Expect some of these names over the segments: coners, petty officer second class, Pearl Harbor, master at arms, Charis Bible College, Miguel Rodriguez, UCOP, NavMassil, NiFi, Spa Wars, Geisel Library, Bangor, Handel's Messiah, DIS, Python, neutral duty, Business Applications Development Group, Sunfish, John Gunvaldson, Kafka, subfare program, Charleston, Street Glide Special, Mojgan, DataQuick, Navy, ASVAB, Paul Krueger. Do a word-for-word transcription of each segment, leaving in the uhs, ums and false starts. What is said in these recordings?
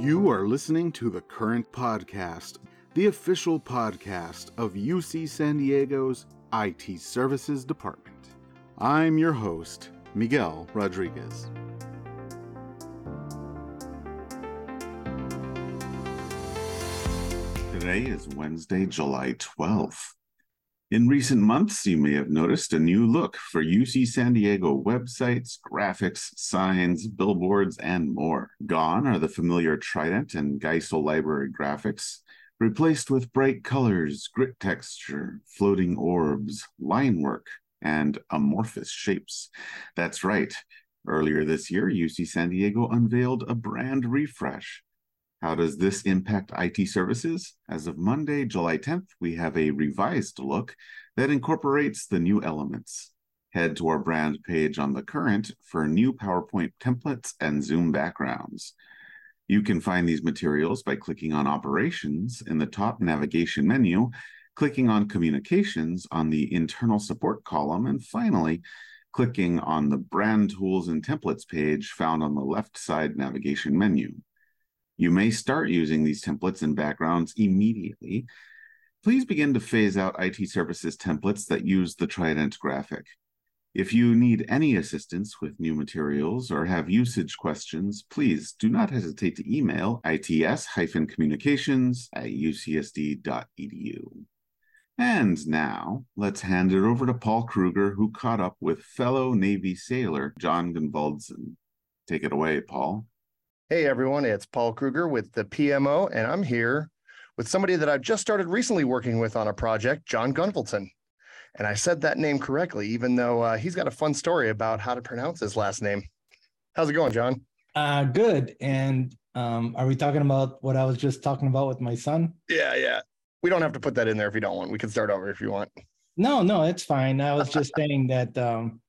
You are listening to The Current Podcast, the official podcast of U C San Diego's I T Services Department. I'm your host, Miguel Rodriguez. Today is Wednesday, July twelfth. In recent months, you may have noticed a new look for U C San Diego websites, graphics, signs, billboards, and more. Gone are the familiar Trident and Geisel Library graphics, replaced with bright colors, grit texture, floating orbs, line work, and amorphous shapes. That's right. Earlier this year, U C San Diego unveiled a brand refresh. How does this impact I T services? As of Monday, July tenth, we have a revised look that incorporates the new elements. Head to our brand page on The Current for new PowerPoint templates and Zoom backgrounds. You can find these materials by clicking on Operations in the top navigation menu, clicking on Communications on the Internal Support column, and finally, clicking on the Brand Tools and Templates page found on the left side navigation menu. You may start using these templates and backgrounds immediately. Please begin to phase out I T services templates that use the Trident graphic. If you need any assistance with new materials or have usage questions, please do not hesitate to email its communications at u c s d dot e d u. And now, let's hand it over to Paul Krueger, who caught up with fellow Navy sailor John Gunvaldson. Take it away, Paul. Hey everyone, it's Paul Krueger with the P M O, and I'm here with somebody that I've just started recently working with on a project, John Gunvaldson. And I said that name correctly, even though uh, he's got a fun story about how to pronounce his last name. How's it going, John? Uh, good. And um, are we talking about what I was just talking about with my son? Yeah, yeah. We don't have to put that in there if you don't want. We can start over if you want. No, no, it's fine. I was just saying that um,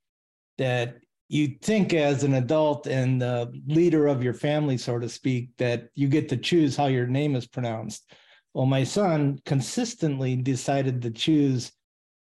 that. you think as an adult and the leader of your family, so to speak, that you get to choose how your name is pronounced. Well, my son consistently decided to choose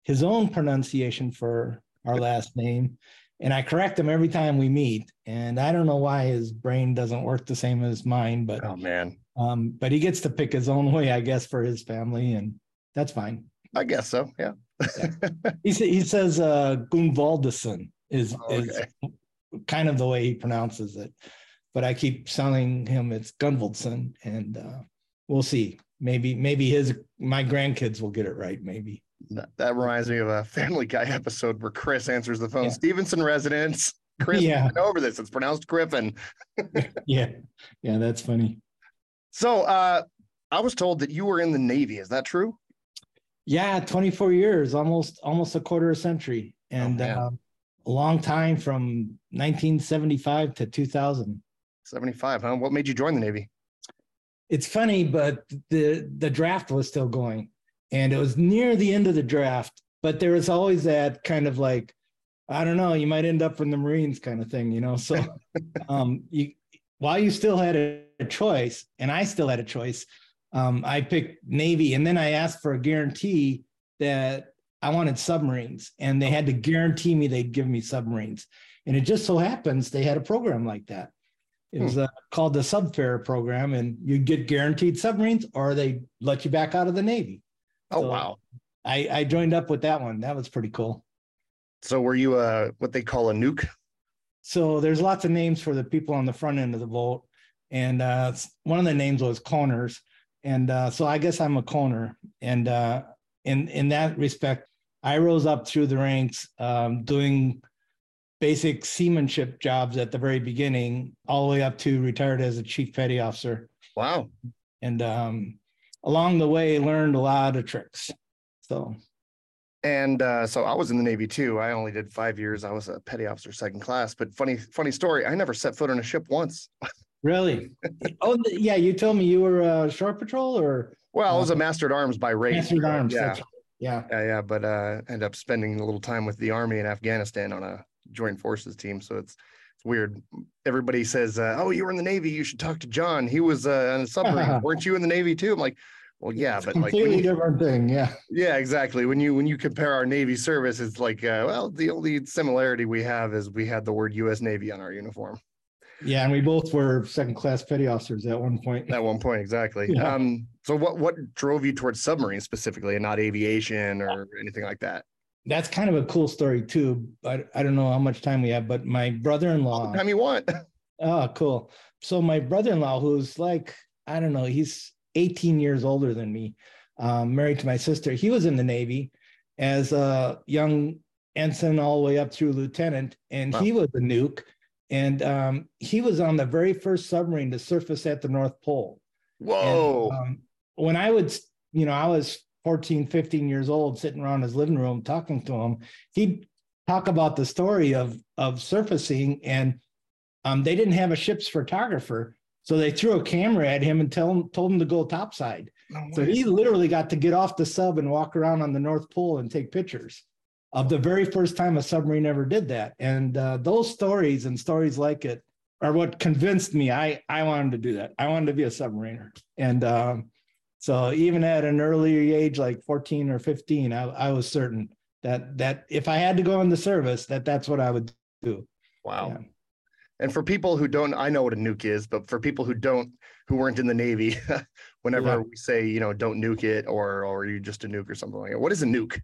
his own pronunciation for our last name. And I correct him every time we meet. And I don't know why his brain doesn't work the same as mine, but oh man, um, but he gets to pick his own way, I guess, for his family. And that's fine. I guess so. Yeah. yeah. He, sa- he says uh, Gunvaldson. Is, oh, okay. is kind of the way he pronounces it. But I keep telling him it's Gunvaldson, and uh, we'll see. Maybe maybe his my grandkids will get it right, maybe. That, that reminds me of a Family Guy episode where Chris answers the phone. Yeah. Stevenson residence. Chris, yeah. I've been over this. It's pronounced Griffin. yeah. Yeah, that's funny. So uh, I was told that you were in the Navy. Is that true? Yeah, twenty-four years, almost almost a quarter of a century. And oh, uh, a long time, from nineteen seventy-five to two thousand. seventy-five, huh? What made you join the Navy? It's funny, but the, the draft was still going. And it was near the end of the draft. But there was always that kind of like, I don't know, you might end up in the Marines kind of thing, you know? So um, you, while you still had a, a choice, and I still had a choice, um, I picked Navy. And then I asked for a guarantee that I wanted submarines, and they had to guarantee me they'd give me submarines. And it just so happens they had a program like that. It hmm. was uh, called the subfare program, and you'd get guaranteed submarines or they let you back out of the Navy. Oh, so wow. I, I joined up with that one. That was pretty cool. So were you uh, what they call a nuke? So there's lots of names for the people on the front end of the boat. And uh, one of the names was coners. And uh, so I guess I'm a coner. And uh, in, in that respect, I rose up through the ranks um, doing basic seamanship jobs at the very beginning, all the way up to retired as a chief petty officer. Wow. And um, along the way, learned a lot of tricks. So, And uh, so I was in the Navy, too. I only did five years. I was a petty officer second class. But funny, funny story, I never set foot on a ship once. Really? Oh, yeah. You told me you were a shore patrol or? Well, uh, I was a master at arms by race. Master at arms. Yeah. That's- Yeah. yeah, yeah, but uh, end up spending a little time with the Army in Afghanistan on a joint forces team, so it's it's weird. Everybody says, uh, "Oh, you were in the Navy. You should talk to John. He was uh, on a submarine. Weren't you in the Navy too?" I'm like, "Well, yeah, it's but completely like, you, different thing." Yeah, yeah, exactly. When you when you compare our Navy service, it's like, uh, well, the only similarity we have is we had the word U S Navy on our uniform. Yeah, and we both were second-class petty officers at one point. At one point, exactly. Yeah. Um, so what what drove you towards submarines specifically and not aviation or yeah. anything like that? That's kind of a cool story, too. I, I don't know how much time we have, but my brother-in-law... All the time you want. Oh, cool. So my brother-in-law, who's like, I don't know, he's eighteen years older than me, um, married to my sister. He was in the Navy as a young ensign all the way up through lieutenant, and wow. he was a nuke. And um, he was on the very first submarine to surface at the North Pole. Whoa. And, um, when I would, you know, I was fourteen, fifteen years old, sitting around his living room talking to him, he'd talk about the story of, of surfacing. And um, they didn't have a ship's photographer. So they threw a camera at him and tell him, told him to go topside. No way. So he literally got to get off the sub and walk around on the North Pole and take pictures of the very first time a submarine ever did that. And uh, those stories and stories like it are what convinced me I, I wanted to do that. I wanted to be a submariner. And um, so even at an earlier age, like fourteen or fifteen, I, I was certain that that if I had to go in the service, that that's what I would do. Wow. Yeah. And for people who don't, I know what a nuke is, but for people who don't, who weren't in the Navy, whenever yeah. we say, you know, don't nuke it or, or you're just a nuke or something like that, what is a nuke?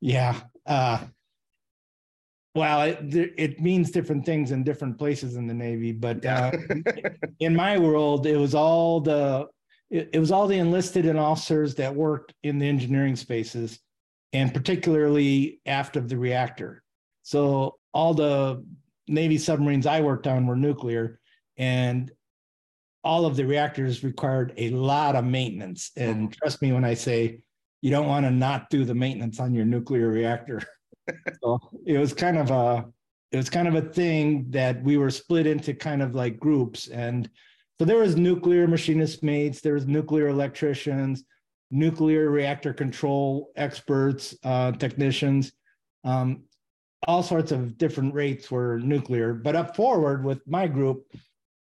Yeah. Uh, well, it, it means different things in different places in the Navy, but uh, in my world, it was all the it, it was all the enlisted and officers that worked in the engineering spaces, and particularly aft of the reactor. So all the Navy submarines I worked on were nuclear, and all of the reactors required a lot of maintenance. And trust me when I say, you don't want to not do the maintenance on your nuclear reactor. So it was kind of a, it was kind of a thing that we were split into kind of like groups. And so there was nuclear machinist mates, there was nuclear electricians, nuclear reactor control experts, uh, technicians, um, all sorts of different rates were nuclear. But up forward with my group,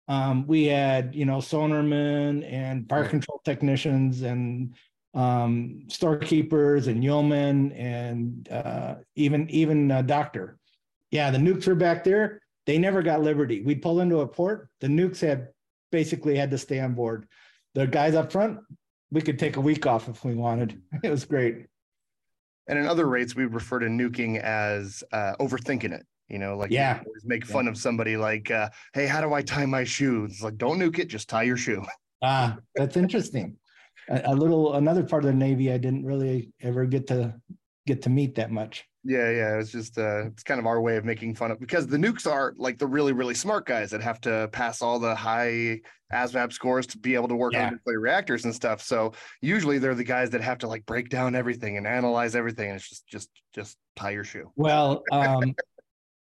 um, we had, you know, sonarmen and fire control technicians and um storekeepers and yeomen and uh even even a doctor. Yeah, the nukes were back there. They never got liberty. We'd pull into a port, the nukes had basically had to stay on board. The guys up front, we could take a week off if we wanted. It was great. And in other rates, we refer to nuking as uh overthinking it. You know, like yeah. you always make fun yeah. of somebody like, uh, hey, how do I tie my shoe? It's like, don't nuke it, just tie your shoe. Ah, that's interesting. A little, another part of the Navy I didn't really ever get to get to meet that much. Yeah, yeah, it's just uh, it's kind of our way of making fun of, because the nukes are like the really, really smart guys that have to pass all the high A S VAB scores to be able to work yeah. on nuclear reactors and stuff. So usually they're the guys that have to like break down everything and analyze everything, and it's just just just tie your shoe. Well, um,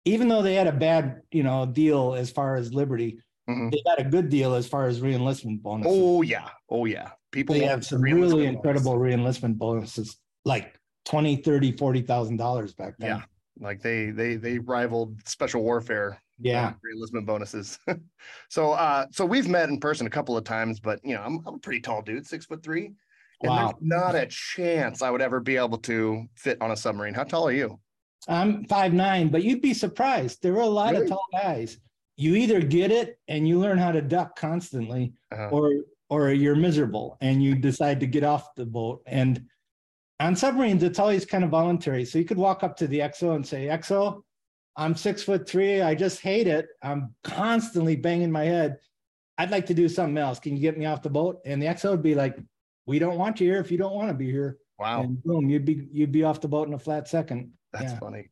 even though they had a bad, you know, deal as far as liberty. Mm-hmm. They got a good deal as far as reenlistment bonuses. Oh, yeah. Oh, yeah. People they have some really incredible reenlistment bonuses, like twenty, thirty, forty thousand dollars back then. Yeah. Like they they they rivaled special warfare. Yeah. Reenlistment bonuses. So uh, so we've met in person a couple of times, but, you know, I'm, I'm a pretty tall dude, six foot three. And wow. there's not a chance I would ever be able to fit on a submarine. How tall are you? I'm five nine, but you'd be surprised. There were a lot really? of tall guys. You either get it and you learn how to duck constantly, uh-huh. or or you're miserable and you decide to get off the boat. And on submarines, it's always kind of voluntary. So you could walk up to the E X O and say, E X O, I'm six foot three. I just hate it. I'm constantly banging my head. I'd like to do something else. Can you get me off the boat? And the E X O would be like, we don't want you here if you don't want to be here. Wow. And boom, you'd be you'd be off the boat in a flat second. That's yeah. funny.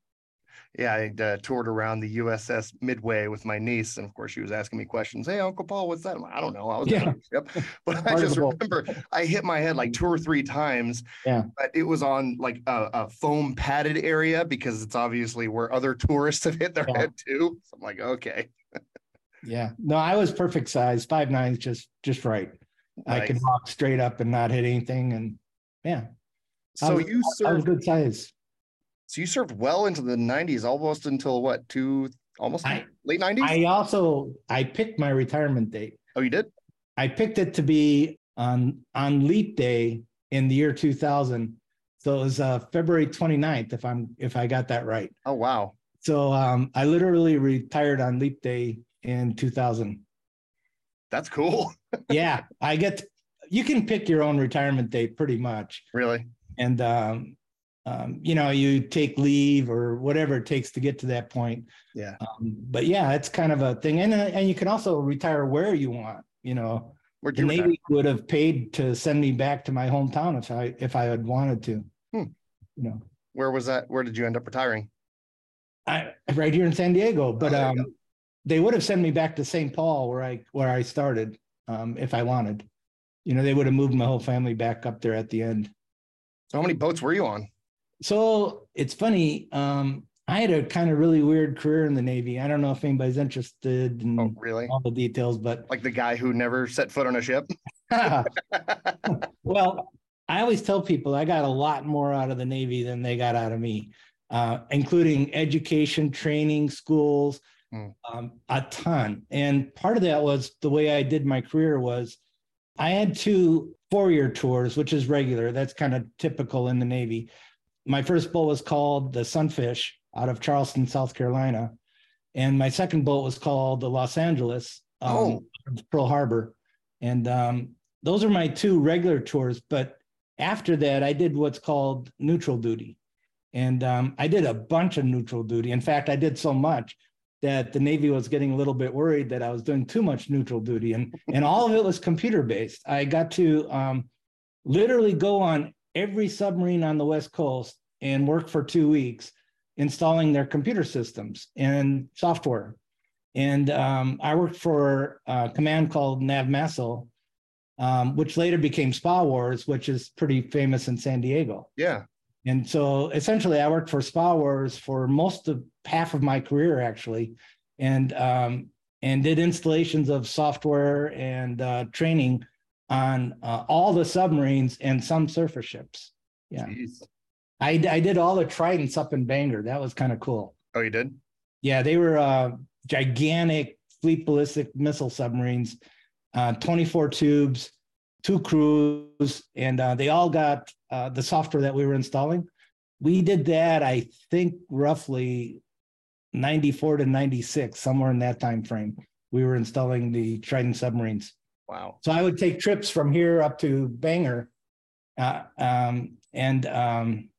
Yeah, I uh, toured around the U S S Midway with my niece, and of course, she was asking me questions. Hey, Uncle Paul, what's that? Like, I don't know. I was yeah. on the ship, but I just remember I hit my head like two or three times. Yeah, but it was on like a, a foam padded area, because it's obviously where other tourists have hit their yeah. head too. So I'm like, okay. Yeah, no, I was perfect size, five nine, is just just right. Nice. I could walk straight up and not hit anything, and yeah. So I was, you served I was good size. So you served well into the nineties, almost until what, two, almost I, late nineties? I also, I picked my retirement date. Oh, you did? I picked it to be on, on leap day in the year two thousand. So it was uh, February twenty-ninth, if I'm, if I got that right. Oh, wow. So um, I literally retired on leap day in two thousand. That's cool. Yeah, I get, to, you can pick your own retirement date pretty much. Really? And, um, um, you know, you take leave or whatever it takes to get to that point. Yeah. Um, but yeah, it's kind of a thing. And, and you can also retire where you want, you know. The Navy retire? would have paid to send me back to my hometown if I, if I had wanted to, hmm. you know. Where was that? Where did you end up retiring? I, right here in San Diego, but oh, um, they would have sent me back to Saint Paul where I, where I started um, if I wanted, you know, they would have moved my whole family back up there at the end. So how many boats were you on? So it's funny. Um, I had a kind of really weird career in the Navy. I don't know if anybody's interested in oh, really? all the details, but like the guy who never set foot on a ship. Well, I always tell people I got a lot more out of the Navy than they got out of me. Uh, including education, training, schools, mm. um, a ton. And part of that was the way I did my career was I had two four-year tours, which is regular. That's kind of typical in the Navy. My first boat was called the Sunfish out of Charleston, South Carolina. And my second boat was called the Los Angeles, um, oh. Pearl Harbor. And um, those are my two regular tours. But after that, I did what's called neutral duty. And um, I did a bunch of neutral duty. In fact, I did so much that the Navy was getting a little bit worried that I was doing too much neutral duty. And, and all of it was computer-based. I got to um, literally go on every submarine on the West Coast and work for two weeks installing their computer systems and software. And um, I worked for a command called NavMassil, um, which later became Spa Wars, which is pretty famous in San Diego. Yeah. And so essentially I worked for Spa Wars for most of half of my career actually, and um, and did installations of software and uh, training on uh, all the submarines and some surface ships. Yeah. I, I did all the Tridents up in Bangor. That was kind of cool. Oh, you did? Yeah, they were uh, gigantic fleet ballistic missile submarines, uh, twenty-four tubes, two crews, and uh, they all got uh, the software that we were installing. We did that, I think, roughly ninety-four to ninety-six, somewhere in that time frame. We were installing the Trident submarines. Wow. So I would take trips from here up to Bangor, uh, um, and um,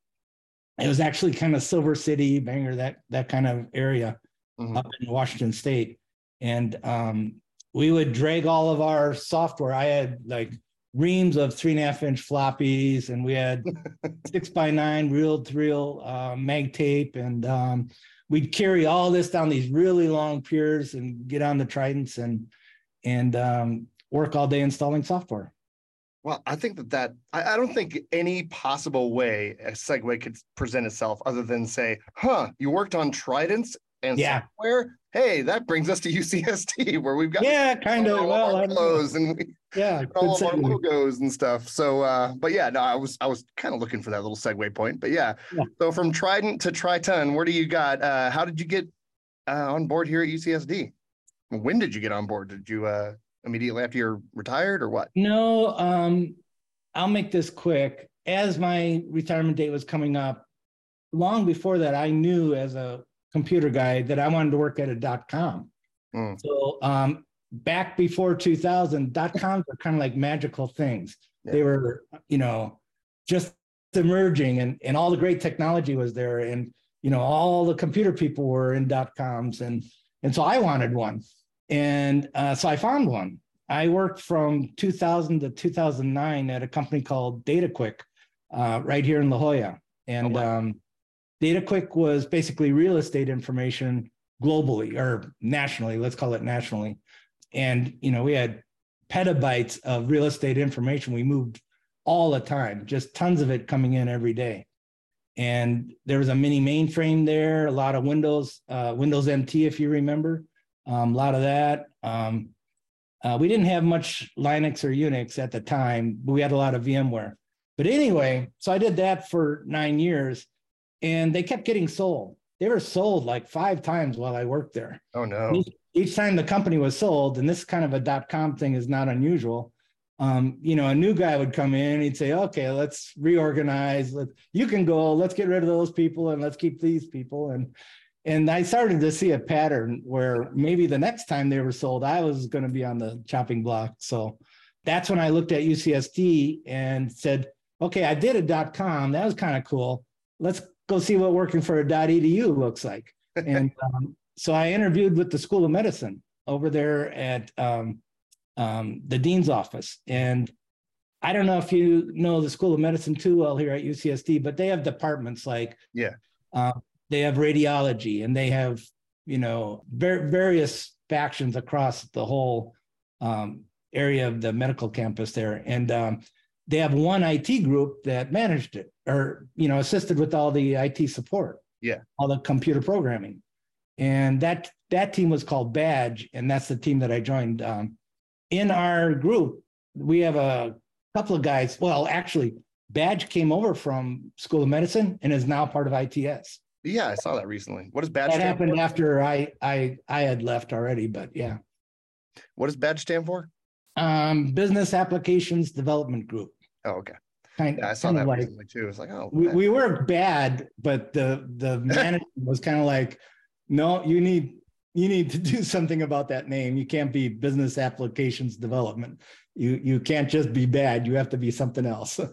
it was actually kind of Silver City, Bangor, that that kind of area mm-hmm. up in Washington State. And um, we would drag all of our software. I had like reams of three and a half inch floppies, and we had six by nine reel to reel uh, mag tape, and um, we'd carry all this down these really long piers and get on the Tridents and and um, work all day installing software. Well, I think that that I, I don't think any possible way a segue could present itself other than say, "Huh, you worked on Tridents and yeah. software." Hey, that brings us to U C S D, where we've got yeah, kind of well, our clothes and we, yeah, all of our logos and stuff. So, uh, but yeah, no, I was I was kind of looking for that little segue point, but yeah. yeah. So from Trident to Triton, where do you got? Uh, how did you get uh, on board here at U C S D? When did you get on board? Did you uh, immediately after you're retired, or what? No, um, I'll make this quick. As my retirement date was coming up, long before that, I knew as a computer guy that I wanted to work at a dot com. Mm. So um, back before two thousand, dot coms were kind of like magical things. Yeah. They were, you know, just emerging, and, and all the great technology was there. And, you know, all the computer people were in dot coms. And, and so I wanted one. And uh, so I found one. I worked from two thousand to two thousand nine at a company called DataQuick uh, right here in La Jolla. And, oh, wow. um, DataQuick was basically real estate information globally or nationally, let's call it nationally. And, you know, we had petabytes of real estate information. We moved all the time, just tons of it coming in every day. And there was a mini mainframe there, a lot of Windows, uh, Windows M T, if you remember, um, a lot of that. Um, uh, we didn't have much Linux or Unix at the time, but we had a lot of VMware. But anyway, so I did that for nine years. And they kept getting sold. They were sold like five times while I worked there. Oh, no. Each, each time the company was sold, and this kind of a dot-com thing is not unusual, um, you know, a new guy would come in and he'd say, okay, let's reorganize. Let, you can go. Let's get rid of those people and let's keep these people. And And I started to see a pattern where maybe the next time they were sold, I was going to be on the chopping block. So that's when I looked at U C S D and said, okay, I did a .com. That was kind of cool. Let's go see what working for a .edu looks like. And um, so I interviewed with the School of Medicine over there at um, um, the dean's office. And I don't know if you know the School of Medicine too well here at U C S D, but they have departments like yeah, uh, they have radiology and they have, you know, ver- various factions across the whole um, area of the medical campus there. And um, they have one I T group that managed it or, you know, assisted with all the I T support, yeah, all the computer programming. And that that team was called Badge. And that's the team that I joined. Um, in our group, we have a couple of guys. Well, actually, Badge came over from School of Medicine and is now part of I T S. Yeah, I saw that recently. What does Badge stand for? That happened after I, I I had left already, but yeah. What does Badge stand for? Um, Business Applications Development Group. Oh, okay. Kind, yeah, I saw that like, recently too. It's like, oh, we, we were bad, but the the management was kind of like, no, you need you need to do something about that name. You can't be Business Applications Development. You you can't just be bad. You have to be something else. So,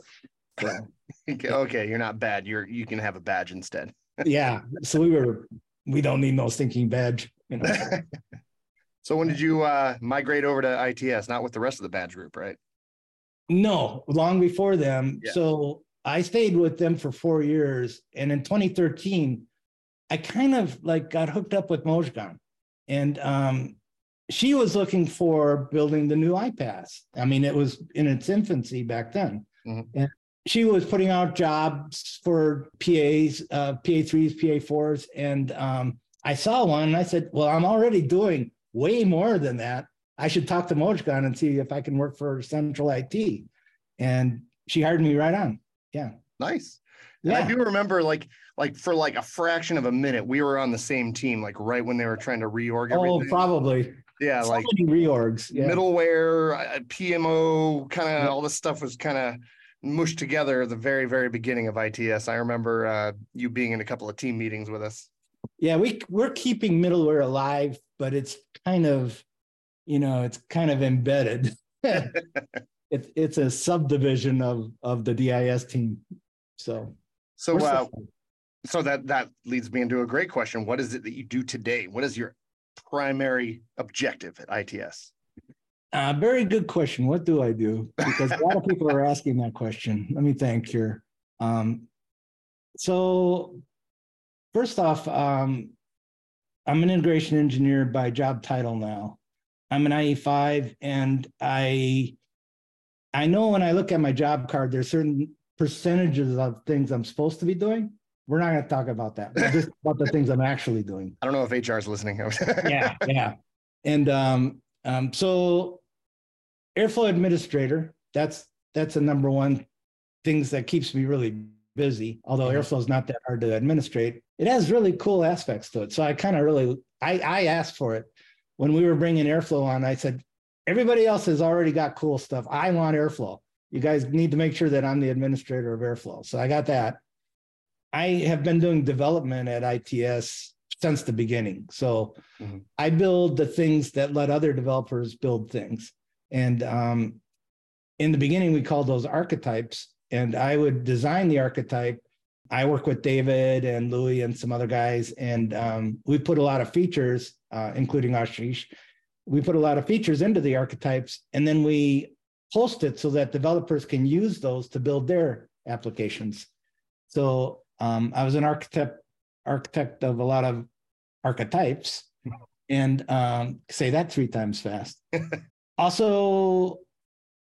okay, you're not bad. You're you can have a badge instead. Yeah. So we were, we don't need no stinking badge. You know. So when did you uh, migrate over to I T S? Not with the rest of the badge group, right? No, long before them. Yeah. So I stayed with them for four years. And in twenty thirteen, I kind of like got hooked up with Mojgan. And um, she was looking for building the new I P A S. I mean, it was in its infancy back then. Mm-hmm. And she was putting out jobs for P As, uh, P A threes, P A fours. And um, I saw one and I said, well, I'm already doing way more than that. I should talk to Mojgan and see if I can work for Central I T. And she hired me right on. Yeah. Nice. Yeah. And I do remember like, like for like a fraction of a minute, we were on the same team, like right when they were trying to reorg everything. Oh, probably. Yeah. So like reorgs, yeah. Middleware, P M O, kind of all this stuff was kind of mushed together at the very, very beginning of I T S. I remember uh, you being in a couple of team meetings with us. Yeah, we, we're keeping middleware alive, but it's kind of, you know, it's kind of embedded. it, it's a subdivision of, of the D I S team. So so, uh, so that, that leads me into a great question. What is it that you do today? What is your primary objective at I T S? Uh, very good question. What do I do? Because a lot of people are asking that question. Let me think here. Um, so first off, um, I'm an integration engineer by job title now. I'm an I E five, and I I know when I look at my job card, there's certain percentages of things I'm supposed to be doing. We're not going to talk about that. We're just about the things I'm actually doing. I don't know if H R is listening. yeah, yeah. And um, um, so Airflow administrator, that's that's the number one things that keeps me really busy, although mm-hmm. Airflow is not that hard to administrate. It has really cool aspects to it. So I kind of really, I, I asked for it. When we were bringing Airflow on, I said, everybody else has already got cool stuff. I want Airflow. You guys need to make sure that I'm the administrator of Airflow. So I got that. I have been doing development at I T S since the beginning. So mm-hmm. I build the things that let other developers build things. And um, in the beginning, we called those archetypes. And I would design the archetype. I work with David and Louis and some other guys. And um, we put a lot of features, uh, including Ashish. We put a lot of features into the archetypes. And then we post it so that developers can use those to build their applications. So um, I was an architect architect of a lot of archetypes. And um, say that three times fast. Also,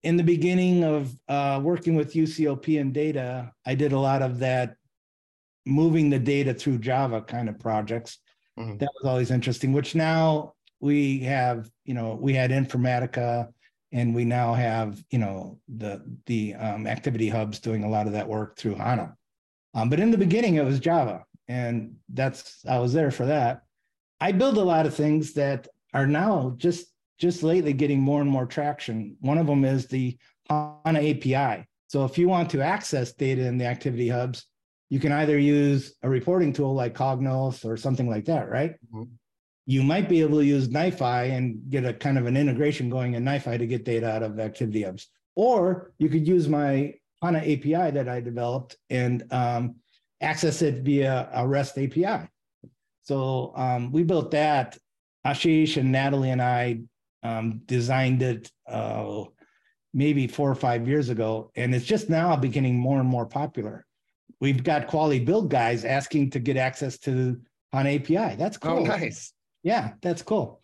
in the beginning of uh, working with U C O P and data, I did a lot of that moving the data through Java kind of projects. Mm-hmm. That was always interesting, which now we have, you know, we had Informatica and we now have, you know, the, the um, activity hubs doing a lot of that work through HANA. Um, but in the beginning, it was Java. And that's, I was there for that. I build a lot of things that are now just just lately getting more and more traction. One of them is the HANA A P I. So if you want to access data in the activity hubs, you can either use a reporting tool like Cognos or something like that, right? Mm-hmm. You might be able to use NiFi and get a kind of an integration going in NiFi to get data out of activity hubs. Or you could use my HANA A P I that I developed and um, access it via a REST A P I. So um, we built that. Ashish and Natalie and I um, designed it uh, maybe four or five years ago, and it's just now beginning more and more popular. We've got quality build guys asking to get access to HANA A P I. That's cool. Oh, nice. Yeah, that's cool.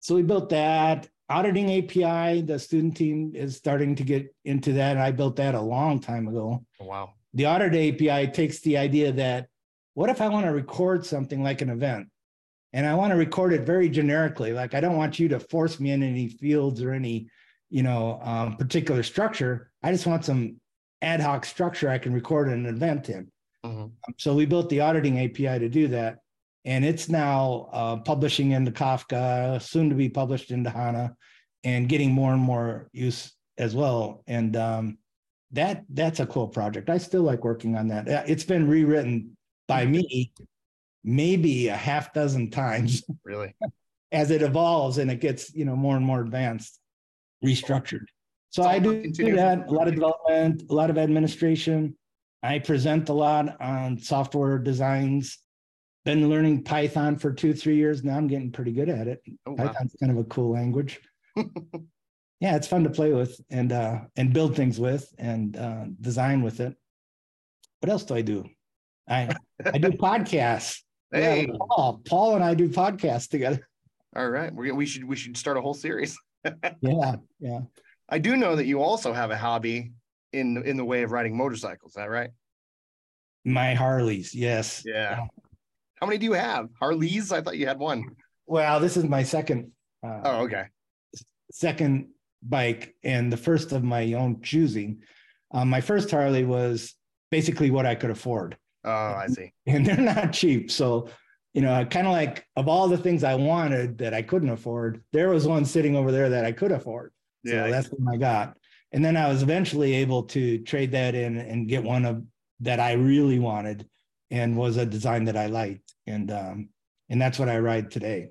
So we built that. Auditing A P I, the student team is starting to get into that, and I built that a long time ago. Oh, wow. The audit A P I takes the idea that, what if I want to record something like an event, and I want to record it very generically? Like, I don't want you to force me in any fields or any, you know, um, particular structure. I just want some ad hoc structure I can record an event in. Mm-hmm. So we built the auditing A P I to do that. And it's now uh, publishing into Kafka, soon to be published into HANA, and getting more and more use as well. And um, that that's a cool project. I still like working on that. It's been rewritten by me maybe a half dozen times. Really? As it evolves and it gets, you know, more and more advanced, restructured. So I do, do that, a lot of development, a lot of administration. I present a lot on software designs. Been learning Python for two, three years. Now I'm getting pretty good at it. Oh, wow. Python's kind of a cool language. Yeah, it's fun to play with and uh, and build things with and uh, design with it. What else do I do? I I do podcasts. Hey. Yeah, Paul. Paul and I do podcasts together. All right. We, we should we should start a whole series. Yeah, yeah. I do know that you also have a hobby in, in the way of riding motorcycles. Is that right? My Harleys, yes. Yeah. yeah. How many do you have? Harleys? I thought you had one. Well, this is my second. Uh, oh, okay. Second bike, and the first of my own choosing. Um, my first Harley was basically what I could afford. Oh, I see. And they're not cheap. So, you know, kind of like of all the things I wanted that I couldn't afford, there was one sitting over there that I could afford. So yeah, that's what I got. And then I was eventually able to trade that in and get one of that I really wanted and was a design that I liked. And um, and that's what I ride today.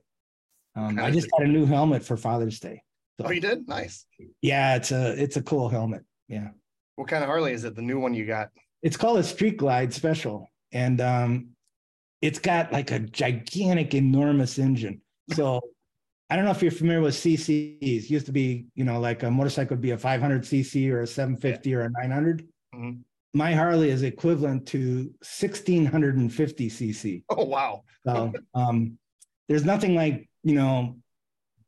Um, I just got a new helmet for Father's Day. So, oh, you did? Nice. Yeah, it's a it's a cool helmet. Yeah. What kind of Harley is it? The new one you got? It's called a Street Glide Special. And um, it's got like a gigantic, enormous engine. So I don't know if you're familiar with C Cs. It used to be, you know, like a motorcycle would be a five hundred C C or a seven fifty yeah. or a nine hundred. Mm-hmm. My Harley is equivalent to sixteen fifty C C. Oh, wow. So um, there's nothing like, you know,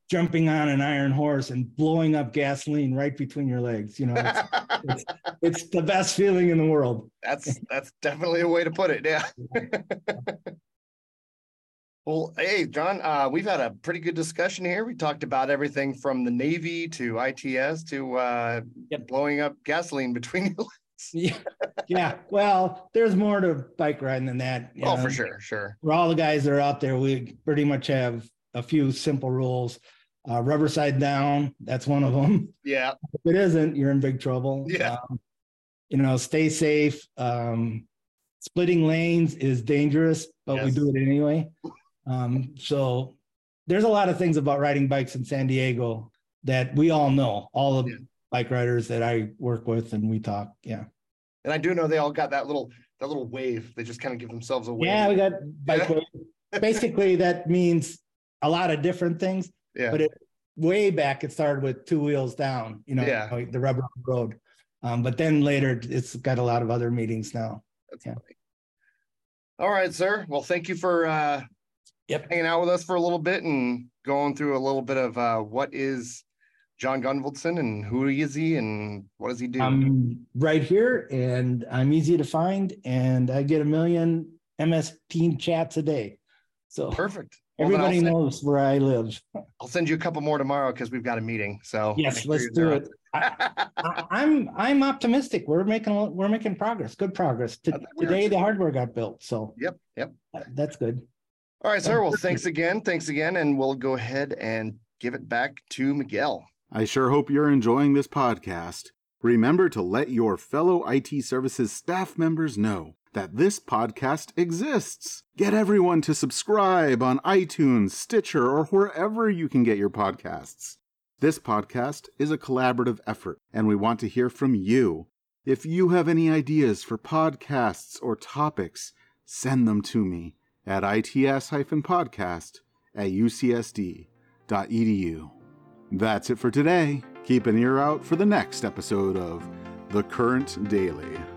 jumping on an iron horse and blowing up gasoline right between your legs. You know, it's, it's, it's the best feeling in the world. That's that's definitely a way to put it. Yeah. Well, hey, John, uh, we've had a pretty good discussion here. We talked about everything from the Navy to I T S to uh, yep. blowing up gasoline between your legs. yeah. yeah, well, there's more to bike riding than that. Oh, know. for sure, sure. For all the guys that are out there, we pretty much have a few simple rules. Uh, rubber side down, that's one of them. Yeah. If it isn't, you're in big trouble. Yeah. Um, you know, stay safe. Um, splitting lanes is dangerous, but yes. we do it anyway. Um, so there's a lot of things about riding bikes in San Diego that we all know, all of yeah. bike riders that I work with and we talk. Yeah. And I do know they all got that little, that little wave. They just kind of give themselves a wave. Yeah, we got bike wave. Basically that means a lot of different things, yeah. but it, way back, it started with two wheels down, you know, yeah. like the rubber road. Um, but then later it's got a lot of other meanings now. That's yeah. funny. All right, sir. Well, thank you for, uh, Yep. hanging out with us for a little bit and going through a little bit of uh, what is John Gunvaldson and who is he and what does he do? I'm right here and I'm easy to find and I get a million M S Team chats a day. So perfect. Well, everybody send, knows where I live. I'll send you a couple more tomorrow because we've got a meeting. So yes, sure let's do it. I, I, I'm I'm optimistic. We're making we're making progress. Good progress. To, today the hardware got built. So yep, yep, that's good. All right, sir. Well, thanks again. Thanks again. And we'll go ahead and give it back to Miguel. I sure hope you're enjoying this podcast. Remember to let your fellow I T services staff members know that this podcast exists. Get everyone to subscribe on iTunes, Stitcher, or wherever you can get your podcasts. This podcast is a collaborative effort, and we want to hear from you. If you have any ideas for podcasts or topics, send them to me at its dash podcast at u c s d dot e d u. That's it for today. Keep an ear out for the next episode of The Current Daily.